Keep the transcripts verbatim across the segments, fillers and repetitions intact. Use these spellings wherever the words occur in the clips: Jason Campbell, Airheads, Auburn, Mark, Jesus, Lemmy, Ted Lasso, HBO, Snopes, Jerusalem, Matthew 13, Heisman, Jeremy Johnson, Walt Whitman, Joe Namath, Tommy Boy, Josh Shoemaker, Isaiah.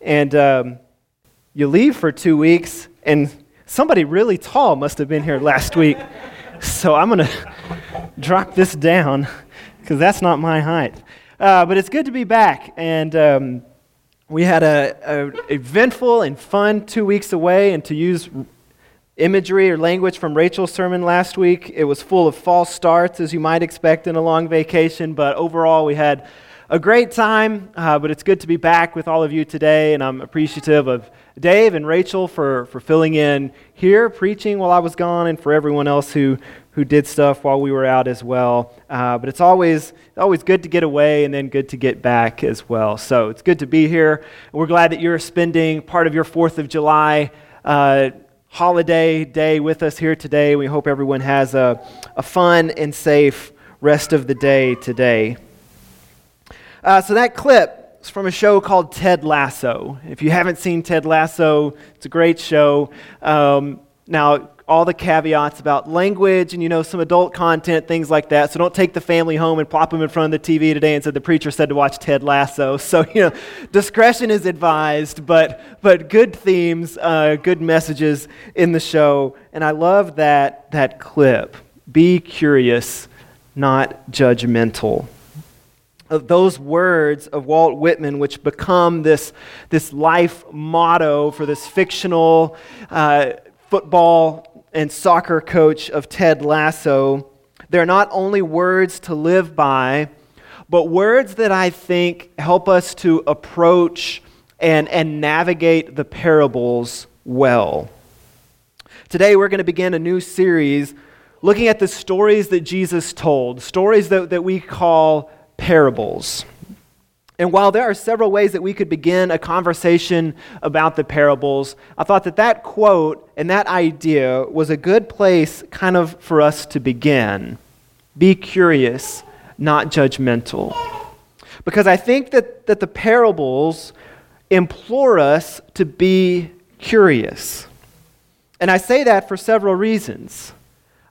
and um, you leave for two weeks, and somebody really tall must have been here last week. So I'm going to drop this down because that's not my height. Uh, but it's good to be back, and um, we had a, a eventful and fun two weeks away, and to use imagery or language from Rachel's sermon last week, it was full of false starts, as you might expect in a long vacation, but overall we had a great time, uh, but it's good to be back with all of you today, and I'm appreciative of Dave and Rachel for, for filling in here, preaching while I was gone, and for everyone else who, who did stuff while we were out as well. Uh, but it's always always good to get away and then good to get back as well. So it's good to be here. We're glad that you're spending part of your fourth of July uh holiday day with us here today. We hope everyone has a, a fun and safe rest of the day today. Uh, so that clip is from a show called Ted Lasso. If you haven't seen Ted Lasso, it's a great show. Um, now, all the caveats about language and, you know, some adult content, things like that. So don't take the family home and plop them in front of the T V today and say the preacher said to watch Ted Lasso. So, you know, discretion is advised, but but good themes, uh, good messages in the show. And I love that that clip. Be curious, not judgmental. Of those words of Walt Whitman, which become this, this life motto for this fictional uh, football and soccer coach of Ted Lasso, they're not only words to live by, but words that I think help us to approach and, and navigate the parables well. Today we're going to begin a new series looking at the stories that Jesus told, stories that, that we call parables. And while there are several ways that we could begin a conversation about the parables, I thought that that quote and that idea was a good place kind of for us to begin. Be curious, not judgmental. Because I think that, that the parables implore us to be curious. And I say that for several reasons.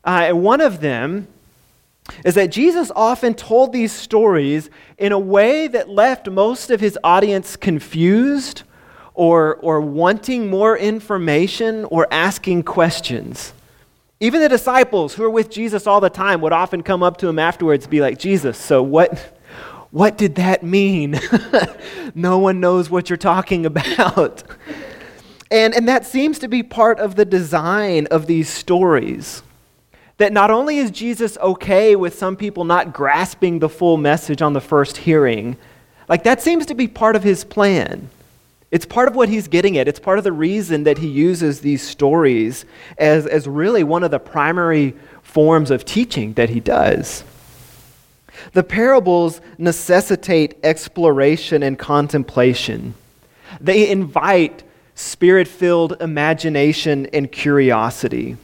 Uh, and one of them is that Jesus often told these stories in a way that left most of his audience confused or, or wanting more information or asking questions. Even the disciples who were with Jesus all the time would often come up to him afterwards and be like, Jesus, so what what did that mean? No one knows what you're talking about. And, and that seems to be part of the design of these stories. That not only is Jesus okay with some people not grasping the full message on the first hearing, like that seems to be part of his plan. It's part of what he's getting at. It's part of the reason that he uses these stories as, as really one of the primary forms of teaching that he does. The parables necessitate exploration and contemplation. They invite spirit-filled imagination and curiosity.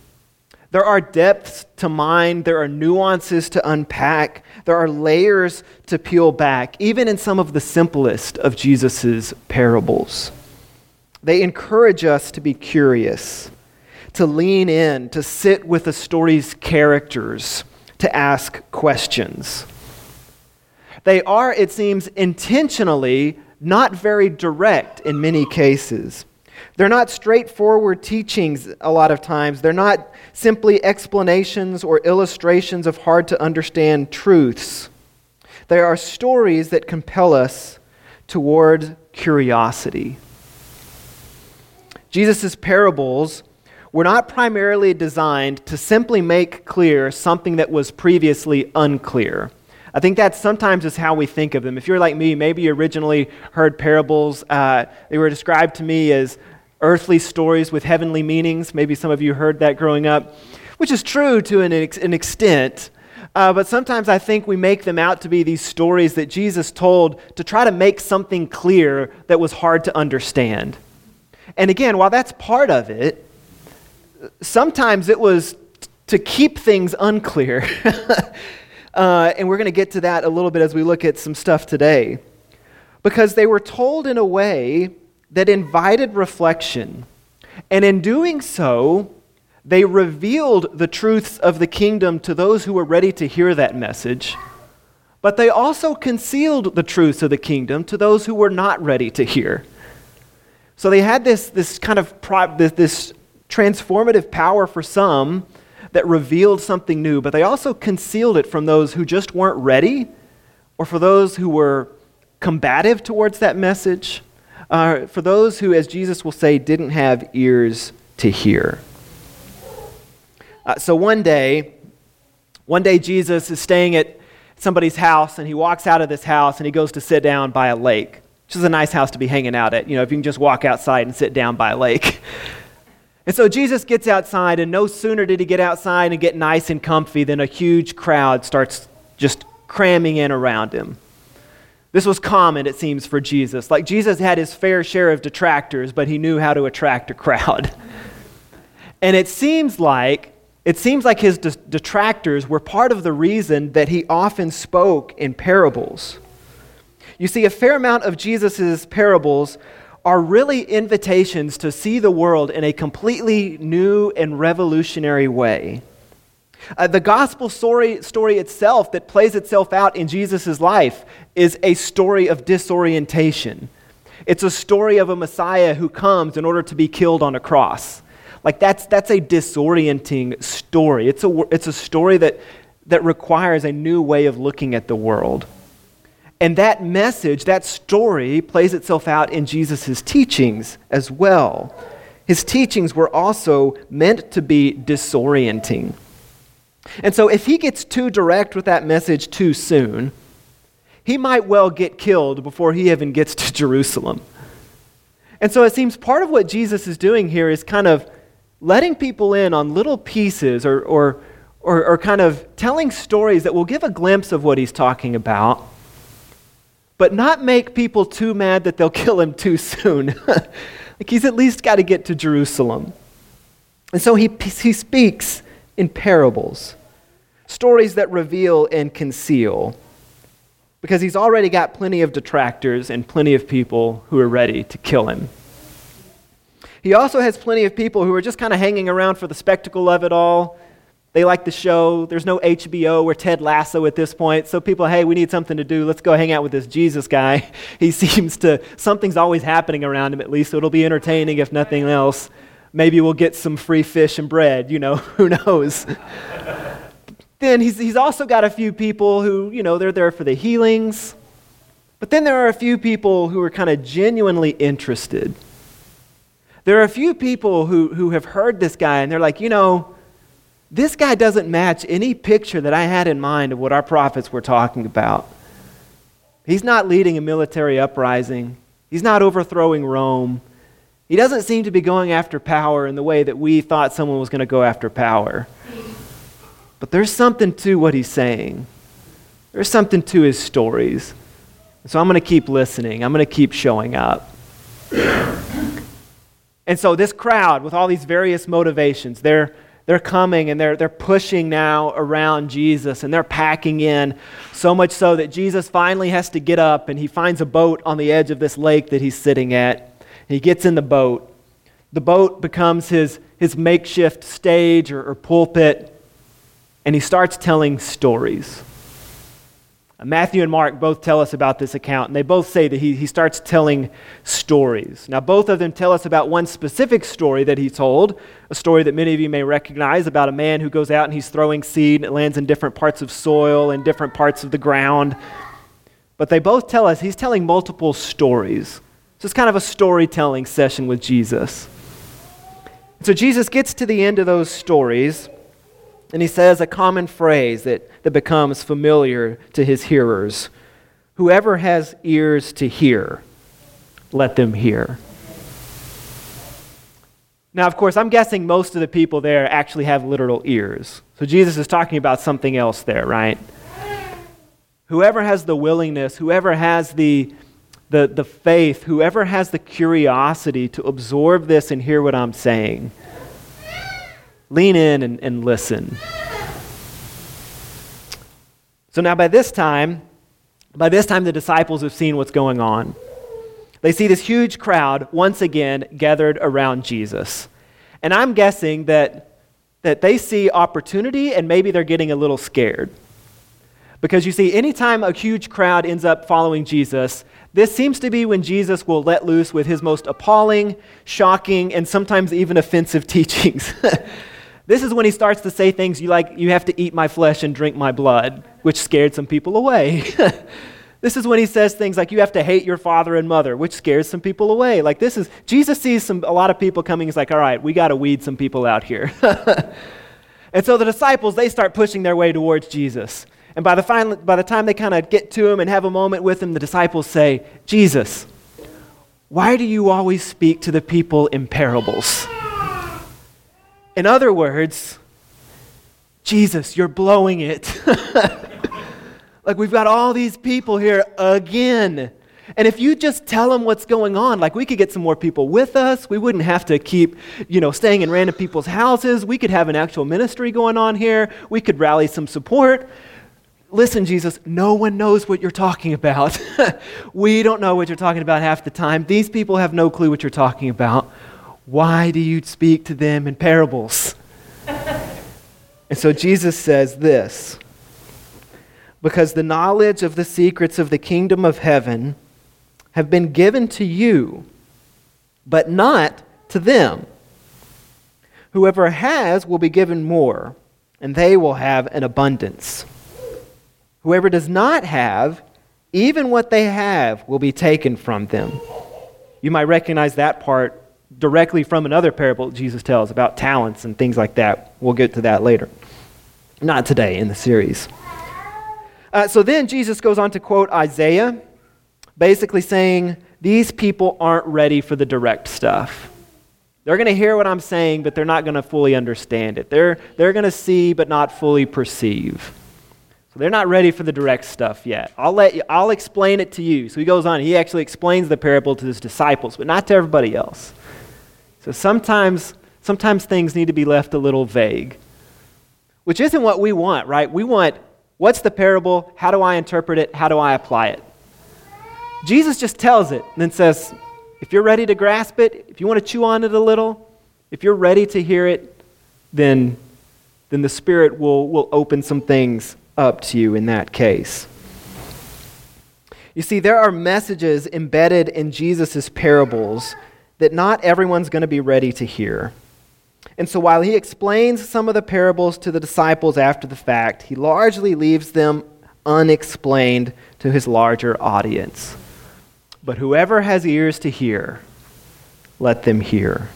There are depths to mine, there are nuances to unpack, there are layers to peel back, even in some of the simplest of Jesus' parables. They encourage us to be curious, to lean in, to sit with the story's characters, to ask questions. They are, it seems, intentionally not very direct in many cases. They're not straightforward teachings a lot of times. They're not simply explanations or illustrations of hard-to-understand truths. They are stories that compel us toward curiosity. Jesus' parables were not primarily designed to simply make clear something that was previously unclear. I think that sometimes is how we think of them. If you're like me, maybe you originally heard parables. Uh, they were described to me as earthly stories with heavenly meanings. Maybe some of you heard that growing up, which is true to an, ex- an extent. Uh, but sometimes I think we make them out to be these stories that Jesus told to try to make something clear that was hard to understand. And again, while that's part of it, sometimes it was t- to keep things unclear. uh, and we're going to get to that a little bit as we look at some stuff today. Because they were told in a way that invited reflection, and in doing so, they revealed the truths of the kingdom to those who were ready to hear that message, but they also concealed the truths of the kingdom to those who were not ready to hear. So they had this this kind of pro, this, this transformative power for some that revealed something new, but they also concealed it from those who just weren't ready, or for those who were combative towards that message, uh, for those who, as Jesus will say, didn't have ears to hear. Uh, so one day, one day Jesus is staying at somebody's house, and he walks out of this house, and he goes to sit down by a lake, which is a nice house to be hanging out at, you know, if you can just walk outside and sit down by a lake. And so Jesus gets outside, and no sooner did he get outside and get nice and comfy than a huge crowd starts just cramming in around him. This was common, it seems, for Jesus. Like, Jesus had his fair share of detractors, but he knew how to attract a crowd. And it seems like It seems like his detractors were part of the reason that he often spoke in parables. You see, a fair amount of Jesus' parables are really invitations to see the world in a completely new and revolutionary way. Uh, the gospel story, story itself that plays itself out in Jesus' life is a story of disorientation. It's a story of a Messiah who comes in order to be killed on a cross. Like, that's that's a disorienting story. It's a it's a story that that requires a new way of looking at the world. And that message, that story, plays itself out in Jesus' teachings as well. His teachings were also meant to be disorienting. And so if he gets too direct with that message too soon, he might well get killed before he even gets to Jerusalem. And so it seems part of what Jesus is doing here is kind of letting people in on little pieces, or, or or or kind of telling stories that will give a glimpse of what he's talking about, but not make people too mad that they'll kill him too soon. Like, he's at least got to get to Jerusalem. And so he he speaks in parables, stories that reveal and conceal, because he's already got plenty of detractors and plenty of people who are ready to kill him. He also has plenty of people who are just kind of hanging around for the spectacle of it all. They like the show. There's no H B O or Ted Lasso at this point. So people, hey, we need something to do. Let's go hang out with this Jesus guy. He seems to, something's always happening around him at least, so it'll be entertaining if nothing else. Maybe we'll get some free fish and bread, you know, who knows. Then he's, he's also got a few people who, you know, they're there for the healings. But then there are a few people who are kind of genuinely interested. There are a few people who, who have heard this guy, and they're like, you know, this guy doesn't match any picture that I had in mind of what our prophets were talking about. He's not leading a military uprising. He's not overthrowing Rome. He doesn't seem to be going after power in the way that we thought someone was going to go after power. But there's something to what he's saying. There's something to his stories. So I'm going to keep listening. I'm going to keep showing up. And so this crowd, with all these various motivations, they're they're coming and they're they're pushing now around Jesus, and they're packing in, so much so that Jesus finally has to get up, and he finds a boat on the edge of this lake that he's sitting at. He gets in the boat. The boat becomes his his makeshift stage or, or pulpit, and he starts telling stories. Matthew and Mark both tell us about this account, and they both say that he, he starts telling stories. Now, both of them tell us about one specific story that he told, a story that many of you may recognize, about a man who goes out and he's throwing seed, and it lands in different parts of soil and different parts of the ground. But they both tell us he's telling multiple stories. So it's kind of a storytelling session with Jesus. So Jesus gets to the end of those stories, and he says a common phrase that, that becomes familiar to his hearers. Whoever has ears to hear, let them hear. Now, of course, I'm guessing most of the people there actually have literal ears. So Jesus is talking about something else there, right? Whoever has the willingness, whoever has the, the, the faith, whoever has the curiosity to absorb this and hear what I'm saying, lean in and, and listen. So now by this time, by this time the disciples have seen what's going on. They see this huge crowd once again gathered around Jesus. And I'm guessing that, that they see opportunity, and maybe they're getting a little scared. Because you see, anytime a huge crowd ends up following Jesus, This seems to be when Jesus will let loose with his most appalling, shocking, and sometimes even offensive teachings. This is when he starts to say things you like, you have to eat my flesh and drink my blood, which scared some people away. This is when he says things like, you have to hate your father and mother, which scares some people away. Like this is, Jesus sees some a lot of people coming, he's like, all right, we got to weed some people out here. And so the disciples, they start pushing their way towards Jesus. And by the final, by the time they kind of get to him and have a moment with him, the disciples say, Jesus, why do you always speak to the people in parables? In other words, Jesus, you're blowing it. Like, we've got all these people here again. And if you just tell them what's going on, like, we could get some more people with us. We wouldn't have to keep, you know, staying in random people's houses. We could have an actual ministry going on here. We could rally some support. Listen, Jesus, no one knows what you're talking about. We don't know what you're talking about half the time. These people have no clue what you're talking about. Why do you speak to them in parables? And so Jesus says this, because the knowledge of the secrets of the kingdom of heaven have been given to you, but not to them. Whoever has will be given more, and they will have an abundance. Whoever does not have, even what they have will be taken from them. You might recognize that part directly from another parable Jesus tells about talents and things like that. We'll get to that later. Not today in the series. Uh, so then Jesus goes on to quote Isaiah, basically saying, these people aren't ready for the direct stuff. They're going to hear what I'm saying, but they're not going to fully understand it. They're, they're going to see, but not fully perceive. So they're not ready for the direct stuff yet. I'll let you, I'll explain it to you. So he goes on. He actually explains the parable to his disciples, but not to everybody else. So sometimes, sometimes things need to be left a little vague, which isn't what we want, right? We want, what's the parable? How do I interpret it? How do I apply it? Jesus just tells it and then says, if you're ready to grasp it, if you want to chew on it a little, if you're ready to hear it, then, then the Spirit will, will open some things up to you in that case. You see, there are messages embedded in Jesus' parables that not everyone's going to be ready to hear. And so while he explains some of the parables to the disciples after the fact, he largely leaves them unexplained to his larger audience. But whoever has ears to hear, let them hear.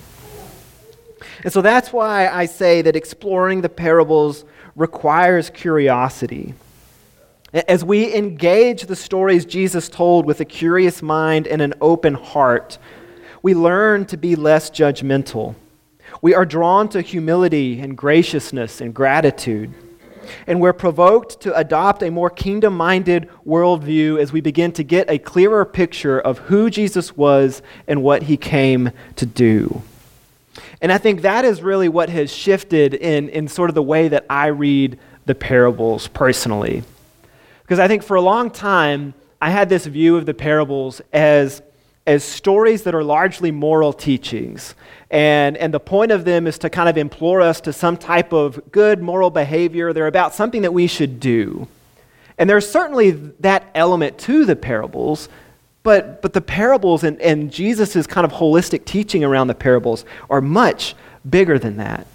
And so that's why I say that exploring the parables requires curiosity. As we engage the stories Jesus told with a curious mind and an open heart, we learn to be less judgmental. We are drawn to humility and graciousness and gratitude, and we're provoked to adopt a more kingdom-minded worldview as we begin to get a clearer picture of who Jesus was and what he came to do. And I think that is really what has shifted in, in sort of the way that I read the parables personally. Because I think for a long time, I had this view of the parables as as stories that are largely moral teachings. And, and the point of them is to kind of implore us to some type of good moral behavior. They're about something that we should do. And there's certainly that element to the parables, but, but the parables and, and Jesus' kind of holistic teaching around the parables are much bigger than that.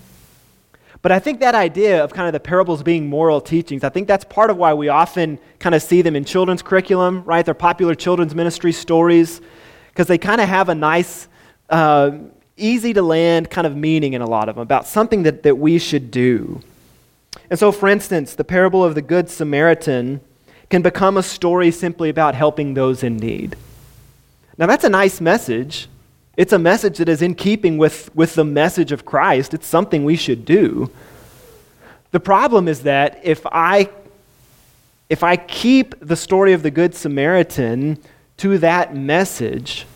But I think that idea of kind of the parables being moral teachings, I think that's part of why we often kind of see them in children's curriculum, right? They're popular children's ministry stories, because they kind of have a nice, uh, easy-to-land kind of meaning in a lot of them about something that, that we should do. And so, for instance, the parable of the Good Samaritan can become a story simply about helping those in need. Now, that's a nice message. It's a message that is in keeping with, with the message of Christ. It's something we should do. The problem is that if I, if I keep the story of the Good Samaritan to that message,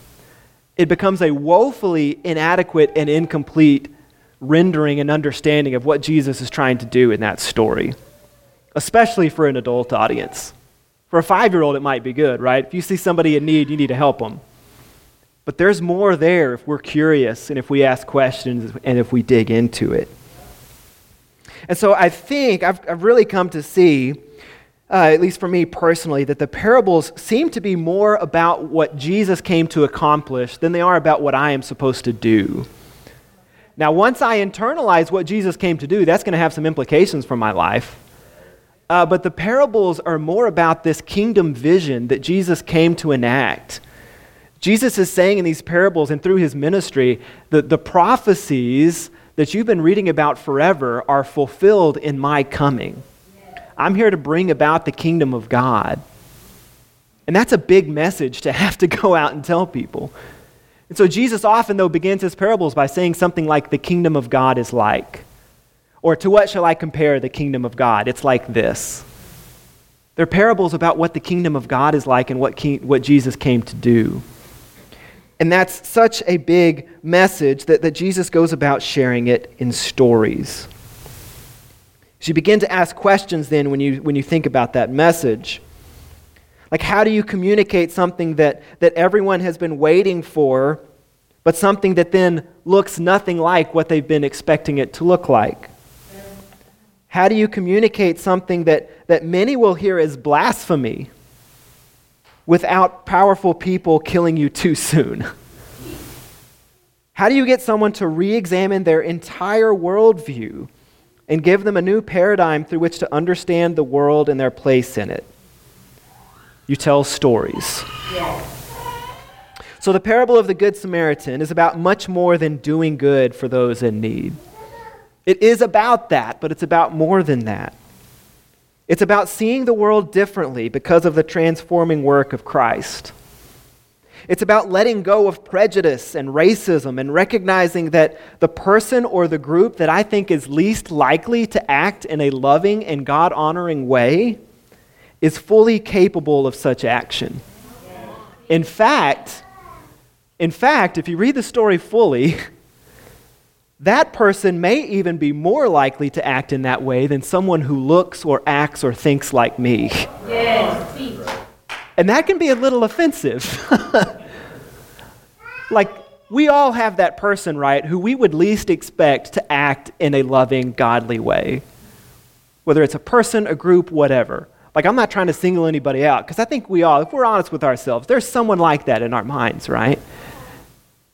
it becomes a woefully inadequate and incomplete rendering and understanding of what Jesus is trying to do in that story, especially for an adult audience. For a five-year-old, it might be good, right? If you see somebody in need, you need to help them. But there's more there if we're curious and if we ask questions and if we dig into it. And so I think I've, I've really come to see uh, at least for me personally, that the parables seem to be more about what Jesus came to accomplish than they are about what I am supposed to do. Now, once I internalize what Jesus came to do, that's going to have some implications for my life. Uh, but the parables are more about this kingdom vision that Jesus came to enact. Jesus is saying in these parables and through his ministry that the prophecies that you've been reading about forever are fulfilled in my coming. I'm here to bring about the kingdom of God. And that's a big message to have to go out and tell people. And so Jesus often, though, begins his parables by saying something like, the kingdom of God is like. Or to what shall I compare the kingdom of God? It's like this. They're parables about what the kingdom of God is like and what ke- what Jesus came to do. And that's such a big message that, that Jesus goes about sharing it in stories. So you begin to ask questions then when you when you think about that message. Like, how do you communicate something that, that everyone has been waiting for, but something that then looks nothing like what they've been expecting it to look like? How do you communicate something that, that many will hear as blasphemy without powerful people killing you too soon? How do you get someone to re-examine their entire worldview and give them a new paradigm through which to understand the world and their place in it? You tell stories. Yeah. So the parable of the Good Samaritan is about much more than doing good for those in need. It is about that, but it's about more than that. It's about seeing the world differently because of the transforming work of Christ. It's about letting go of prejudice and racism and recognizing that the person or the group that I think is least likely to act in a loving and God-honoring way is fully capable of such action. In fact, in fact, if you read the story fully, that person may even be more likely to act in that way than someone who looks or acts or thinks like me. Yes. And that can be a little offensive. Like, we all have that person, right, who we would least expect to act in a loving, godly way. Whether it's a person, a group, whatever. Like, I'm not trying to single anybody out, because I think we all, if we're honest with ourselves, there's someone like that in our minds, right?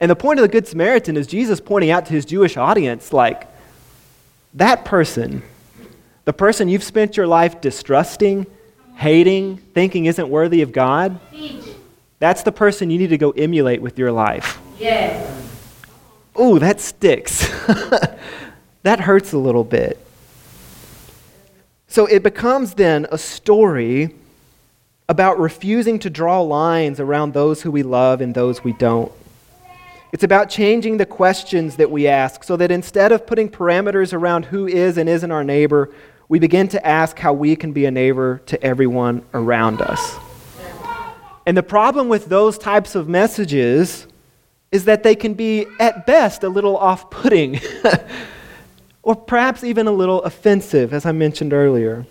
And the point of the Good Samaritan is Jesus pointing out to his Jewish audience, like, that person, the person you've spent your life distrusting, hating, thinking isn't worthy of God, that's the person you need to go emulate with your life. Yes. Ooh, that sticks. That hurts a little bit. So it becomes then a story about refusing to draw lines around those who we love and those we don't. It's about changing the questions that we ask so that instead of putting parameters around who is and isn't our neighbor, we begin to ask how we can be a neighbor to everyone around us. And the problem with those types of messages is that they can be, at best, a little off-putting or perhaps even a little offensive, as I mentioned earlier.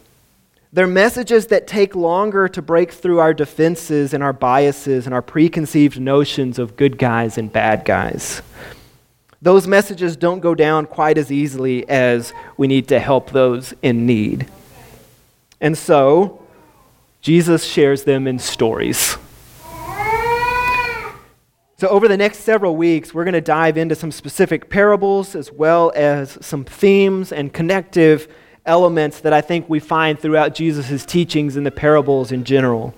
They're messages that take longer to break through our defenses and our biases and our preconceived notions of good guys and bad guys. Those messages don't go down quite as easily as we need to help those in need. And so, Jesus shares them in stories. So over the next several weeks, we're going to dive into some specific parables as well as some themes and connective elements that I think we find throughout Jesus' teachings and the parables in general.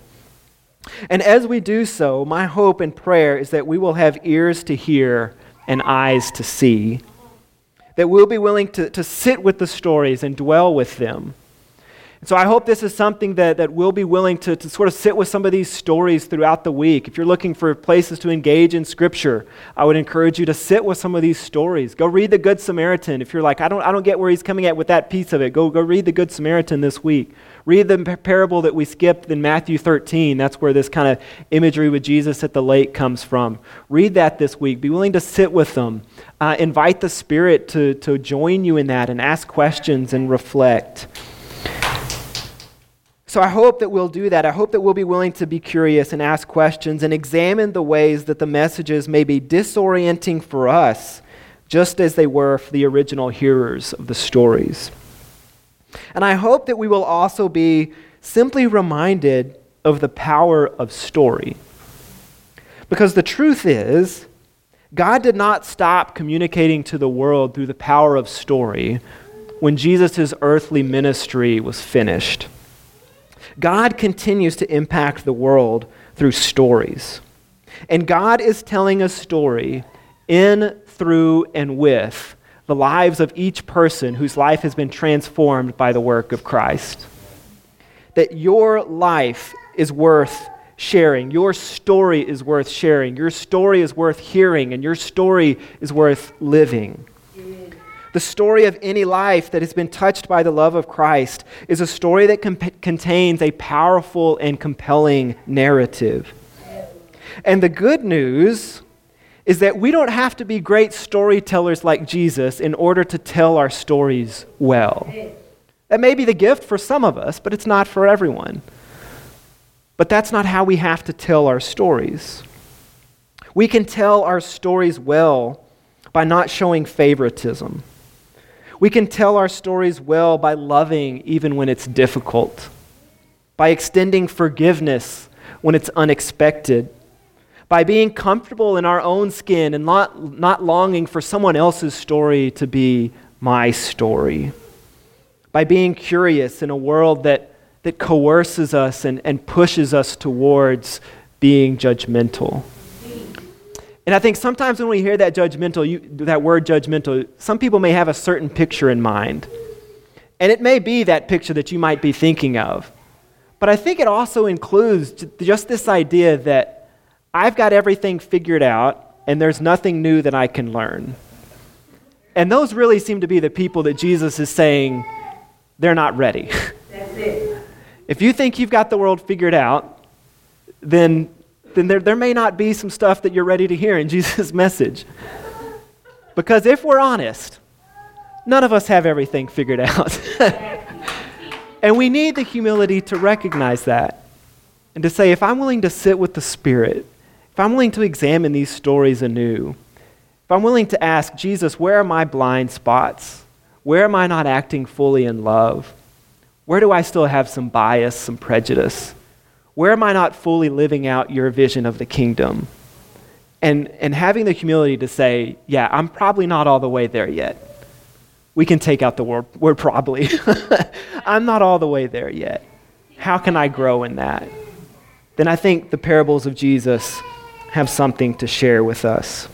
And as we do so, my hope and prayer is that we will have ears to hear and eyes to see, that we'll be willing to, to sit with the stories and dwell with them. And so I hope this is something that, that we'll be willing to, to sort of sit with some of these stories throughout the week. If you're looking for places to engage in Scripture, I would encourage you to sit with some of these stories. Go read the Good Samaritan. If you're like, I don't I don't get where he's coming at with that piece of it, go, go read the Good Samaritan this week. Read the parable that we skipped in Matthew thirteen. That's where this kind of imagery with Jesus at the lake comes from. Read that this week. Be willing to sit with them. Uh, invite the Spirit to, to join you in that and ask questions and reflect. So I hope that we'll do that. I hope that we'll be willing to be curious and ask questions and examine the ways that the messages may be disorienting for us, just as they were for the original hearers of the stories. And I hope that we will also be simply reminded of the power of story. Because the truth is, God did not stop communicating to the world through the power of story when Jesus' earthly ministry was finished. God continues to impact the world through stories. And God is telling a story in, through, and with the lives of each person whose life has been transformed by the work of Christ. That your life is worth sharing. Your story is worth sharing. Your story is worth hearing, and your story is worth living. Amen. The story of any life that has been touched by the love of Christ is a story that comp- contains a powerful and compelling narrative. And the good news is that we don't have to be great storytellers like Jesus in order to tell our stories well. That may be the gift for some of us, but it's not for everyone. But that's not how we have to tell our stories. We can tell our stories well by not showing favoritism. We can tell our stories well by loving even when it's difficult, by extending forgiveness when it's unexpected, by being comfortable in our own skin and not, not longing for someone else's story to be my story, by being curious in a world that, that coerces us and, and pushes us towards being judgmental. And I think sometimes when we hear that judgmental, you, that word judgmental, some people may have a certain picture in mind. And it may be that picture that you might be thinking of. But I think it also includes just this idea that I've got everything figured out and there's nothing new that I can learn. And those really seem to be the people that Jesus is saying, they're not ready. That's it. If you think you've got the world figured out, then, then there, there may not be some stuff that you're ready to hear in Jesus' message. Because if we're honest, none of us have everything figured out. And we need the humility to recognize that and to say, if I'm willing to sit with the Spirit, if I'm willing to examine these stories anew, if I'm willing to ask, Jesus, where are my blind spots? Where am I not acting fully in love? Where do I still have some bias, some prejudice? Where am I not fully living out your vision of the kingdom? And, and having the humility to say, yeah, I'm probably not all the way there yet. We can take out the word, word probably. I'm not all the way there yet. How can I grow in that? Then I think the parables of Jesus have something to share with us.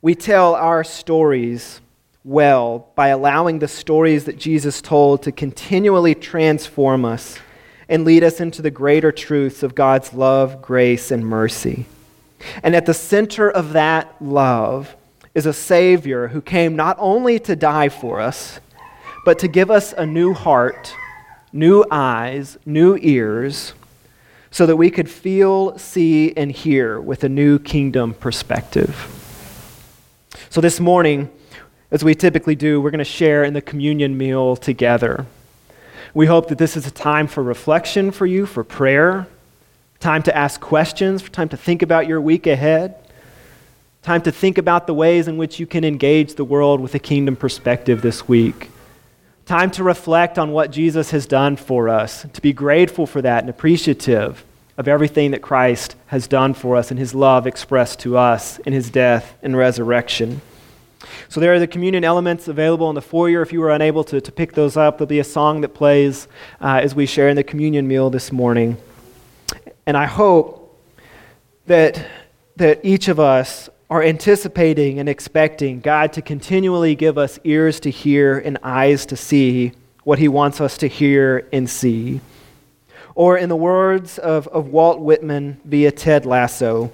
We tell our stories well by allowing the stories that Jesus told to continually transform us and lead us into the greater truths of God's love, grace, and mercy. And at the center of that love is a Savior who came not only to die for us, but to give us a new heart, new eyes, new ears, so that we could feel, see, and hear with a new kingdom perspective. So this morning, as we typically do, we're going to share in the communion meal together. We hope that this is a time for reflection for you, for prayer, time to ask questions, for time to think about your week ahead, time to think about the ways in which you can engage the world with a kingdom perspective this week. Time to reflect on what Jesus has done for us, to be grateful for that and appreciative of everything that Christ has done for us and his love expressed to us in his death and resurrection. So there are the communion elements available in the foyer. If you were unable to, to pick those up, there'll be a song that plays uh, as we share in the communion meal this morning. And I hope that that each of us are anticipating and expecting God to continually give us ears to hear and eyes to see what he wants us to hear and see. Or in the words of, of Walt Whitman via Ted Lasso,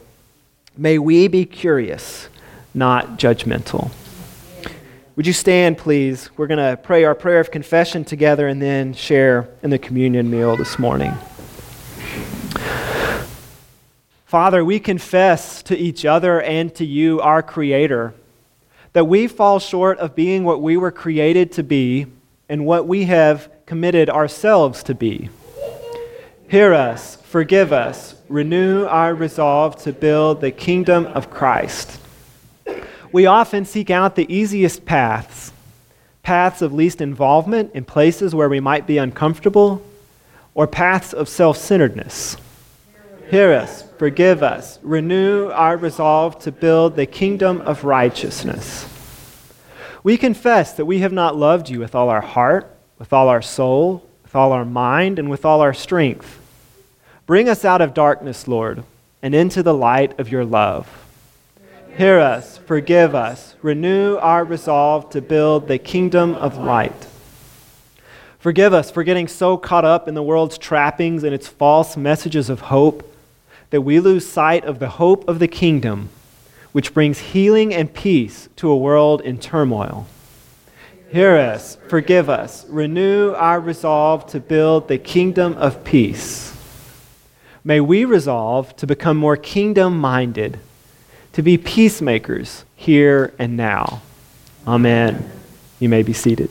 may we be curious, not judgmental. Would you stand, please? We're going to pray our prayer of confession together and then share in the communion meal this morning. Father, we confess to each other and to you, our Creator, that we fall short of being what we were created to be and what we have committed ourselves to be. Hear us, forgive us, renew our resolve to build the kingdom of Christ. We often seek out the easiest paths, paths of least involvement in places where we might be uncomfortable, or paths of self-centeredness. Hear us, forgive us, renew our resolve to build the kingdom of righteousness. We confess that we have not loved you with all our heart, with all our soul, with all our mind, and with all our strength. Bring us out of darkness, Lord, and into the light of your love. Hear us, forgive us, renew our resolve to build the kingdom of light. Forgive us for getting so caught up in the world's trappings and its false messages of hope that we lose sight of the hope of the kingdom, which brings healing and peace to a world in turmoil. Hear us, forgive us, renew our resolve to build the kingdom of peace. May we resolve to become more kingdom-minded, to be peacemakers here and now. Amen. You may be seated.